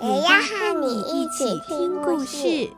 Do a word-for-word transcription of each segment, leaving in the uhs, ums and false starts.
也要和你一起听故事。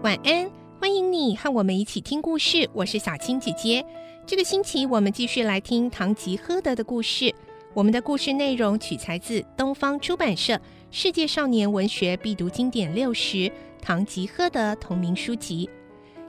晚安，欢迎你和我们一起听故事，我是小青姐姐。这个星期我们继续来听堂吉诃德的故事。我们的故事内容取材自东方出版社世界少年文学必读经典六十堂吉诃德同名书籍。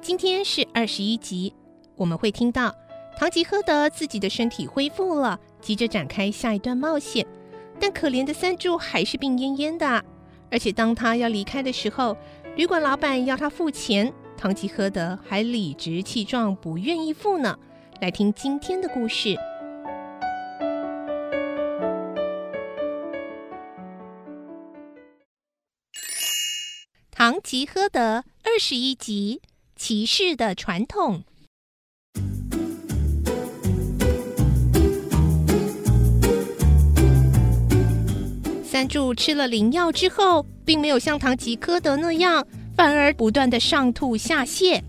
今天是二十一集，我们会听到堂吉诃德自己的身体恢复了，急着展开下一段冒险，但可怜的三柱还是病恹恹的，而且当他要离开的时候，旅馆老板要他付钱，堂吉诃德还理直气壮不愿意付呢。来听今天的故事。堂吉诃德二十一集，骑士的传统。三柱吃了灵药之后，并没有像堂吉诃德那样，反而不断的上吐下泻。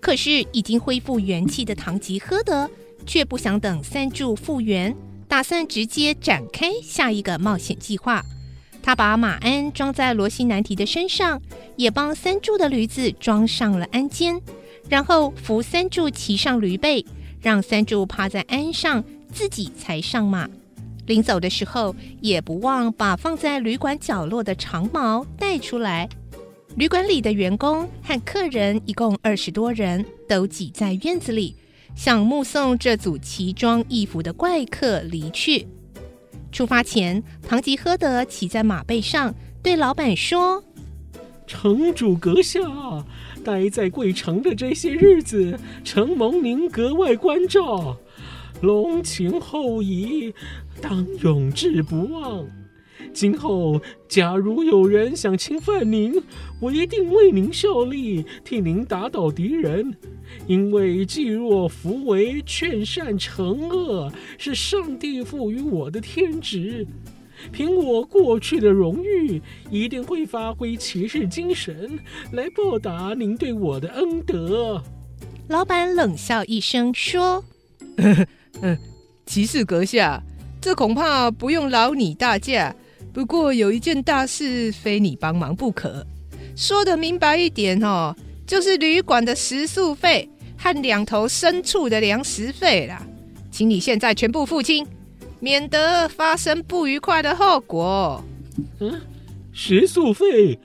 可是已经恢复元气的堂吉诃德却不想等三柱复原，打算直接展开下一个冒险计划。他把马鞍装在罗西南提的身上，也帮三柱的驴子装上了鞍肩，然后扶三柱骑上驴背，让三柱趴在鞍上，自己才上马。临走的时候，也不忘把放在旅馆角落的长矛带出来。旅馆里的员工和客人一共二十多人，都挤在院子里，想目送这组奇装异服的怪客离去。出发前，堂吉诃德骑在马背上，对老板说：“城主阁下，待在贵城的这些日子，承蒙您格外关照，龙情厚谊，当永志不忘。今后假如有人想侵犯您，我一定为您效力，替您打倒敌人。因为济弱扶危、劝善惩恶是上帝赋予我的天职，凭我过去的荣誉，一定会发挥骑士精神来报答您对我的恩德。”老板冷笑一声说：“呃呃、骑士阁下，这恐怕不用劳你大驾，不过有一件大事非你帮忙不可。说得明白一点哦，就是旅馆的食宿费和两头牲畜的粮食费啦，请你现在全部付清，免得发生不愉快的后果。”嗯，食宿费？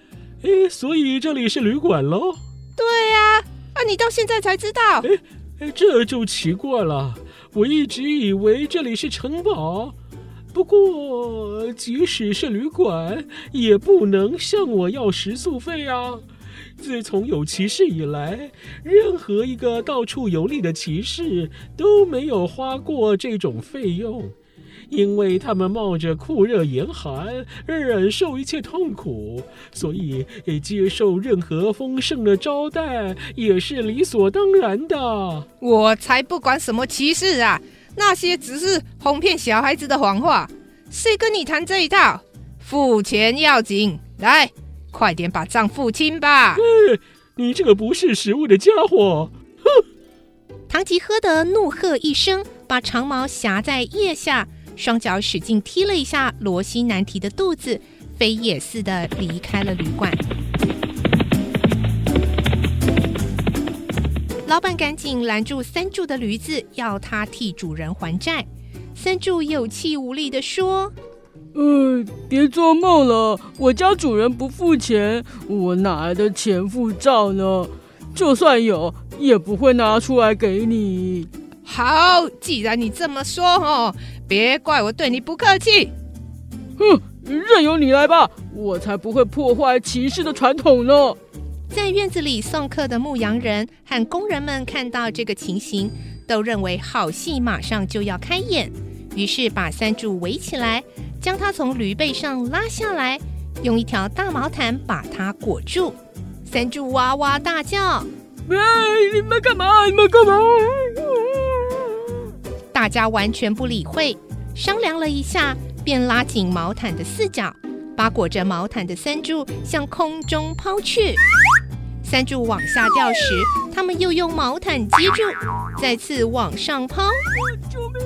诶，所以这里是旅馆咯？对啊，啊你到现在才知道？诶诶，这就奇怪了，我一直以为这里是城堡。不过即使是旅馆，也不能向我要食宿费啊。自从有骑士以来，任何一个到处游历的骑士都没有花过这种费用，因为他们冒着酷热严寒，忍受一切痛苦，所以接受任何丰盛的招待也是理所当然的。我才不管什么骑士啊，那些只是哄骗小孩子的谎话，谁跟你谈这一套？付钱要紧，来，快点把账付清吧！嗯，你这个不是食物的家伙！哼！堂吉诃德怒喝一声，把长矛挟在腋下，双脚使劲踢了一下罗西南提的肚子，飞也似的离开了旅馆。老板赶紧拦住三柱的驴子，要他替主人还债。三柱有气无力地说：“呃，别做梦了！我家主人不付钱，我哪来的钱付账呢？就算有，也不会拿出来给你。”好，既然你这么说，哦，别怪我对你不客气。哼，任由你来吧，我才不会破坏骑士的传统呢。在院子里送客的牧羊人和工人们看到这个情形，都认为好戏马上就要开演，于是把三柱围起来，将它从驴背上拉下来，用一条大毛毯把它裹住。三柱哇哇大叫：你们干嘛？你们干嘛？大家完全不理会，商量了一下，便拉紧毛毯的四角，把裹着毛毯的三柱向空中抛去。三柱往下掉时，他们又用毛毯接住，再次往上抛。救命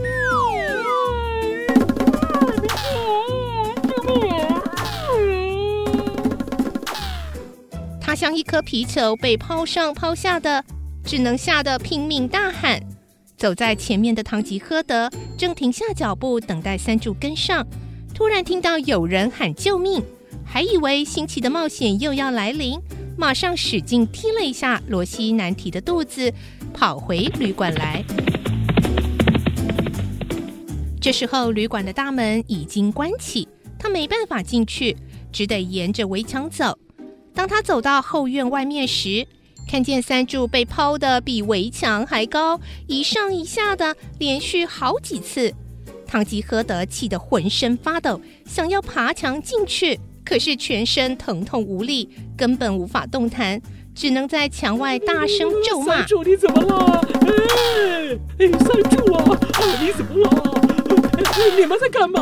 啊！他像一颗皮球被抛上抛下的，只能吓得拼命大喊。走在前面的唐吉诃德正停下脚步等待三柱跟上，突然听到有人喊救命，还以为新奇的冒险又要来临，马上使劲踢了一下罗西南提的肚子，跑回旅馆来。这时候旅馆的大门已经关起，他没办法进去，只得沿着围墙走。当他走到后院外面时，看见三柱被抛得比围墙还高，一上一下的连续好几次。唐吉诃德气得浑身发抖，想要爬墙进去，可是全身疼痛无力，根本无法动弹，只能在墙外大声咒骂：三柱你怎么了？哎哎，三柱啊，你怎么了？你们在干嘛？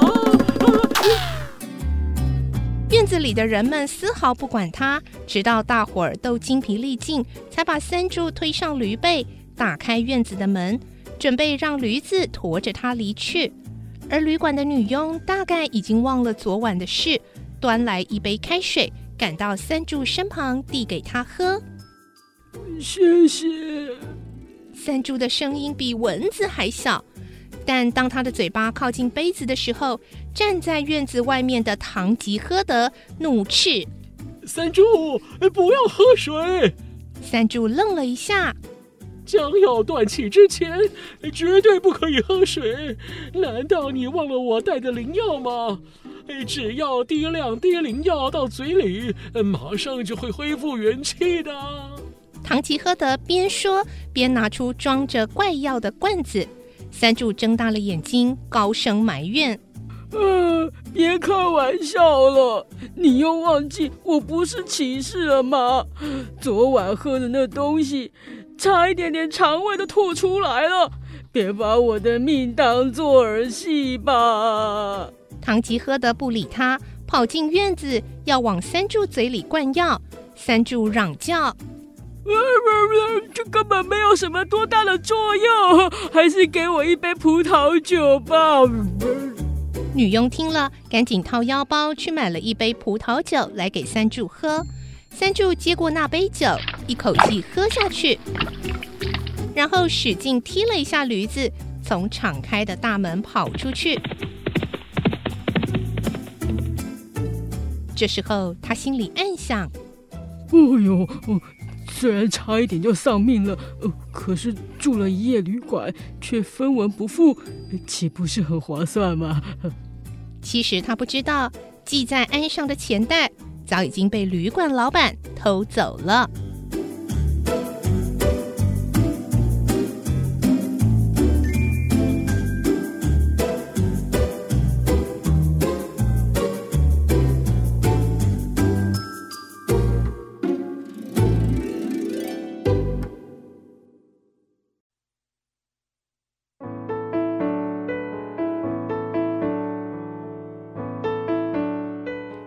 院子里的人们丝毫不管他，直到大伙儿都精疲力尽，才把三柱推上驴背，打开院子的门，准备让驴子驮着他离去。而旅馆的女佣大概已经忘了昨晚的事，端来一杯开水，赶到三柱身旁递给他喝。谢谢。三柱的声音比蚊子还小，但当他的嘴巴靠近杯子的时候，站在院子外面的唐吉诃德怒斥：三柱，不要喝水！三柱愣了一下，将要断气之前，绝对不可以喝水。难道你忘了我带的灵药吗？只要滴两滴灵药到嘴里，马上就会恢复元气的。唐吉诃德边说边拿出装着怪药的罐子。三柱睁大了眼睛，高声埋怨：呃，别开玩笑了，你又忘记我不是骑士了吗？昨晚喝的那东西，差一点点肠胃都吐出来了，别把我的命当作儿戏吧。唐吉诃德不理他，跑进院子，要往三柱嘴里灌药。三柱嚷叫：这根本没有什么多大的作用，还是给我一杯葡萄酒吧。女佣听了，赶紧掏腰包去买了一杯葡萄酒来给三柱喝。三柱接过那杯酒，一口气喝下去，然后使劲踢了一下驴子，从敞开的大门跑出去。这时候他心里暗想：哎呦，虽然差一点就丧命了，呃、可是住了一夜旅馆却分文不付，岂不是很划算吗？其实他不知道，系在鞍上的钱袋早已经被旅馆老板偷走了。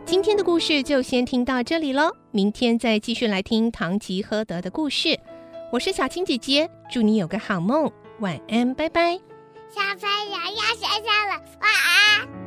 今天的故事就先听到这里咯，明天再继续来听唐吉诃德的故事。我是小青姐姐，祝你有个好梦，晚安，拜拜。小朋友要睡觉了，晚安。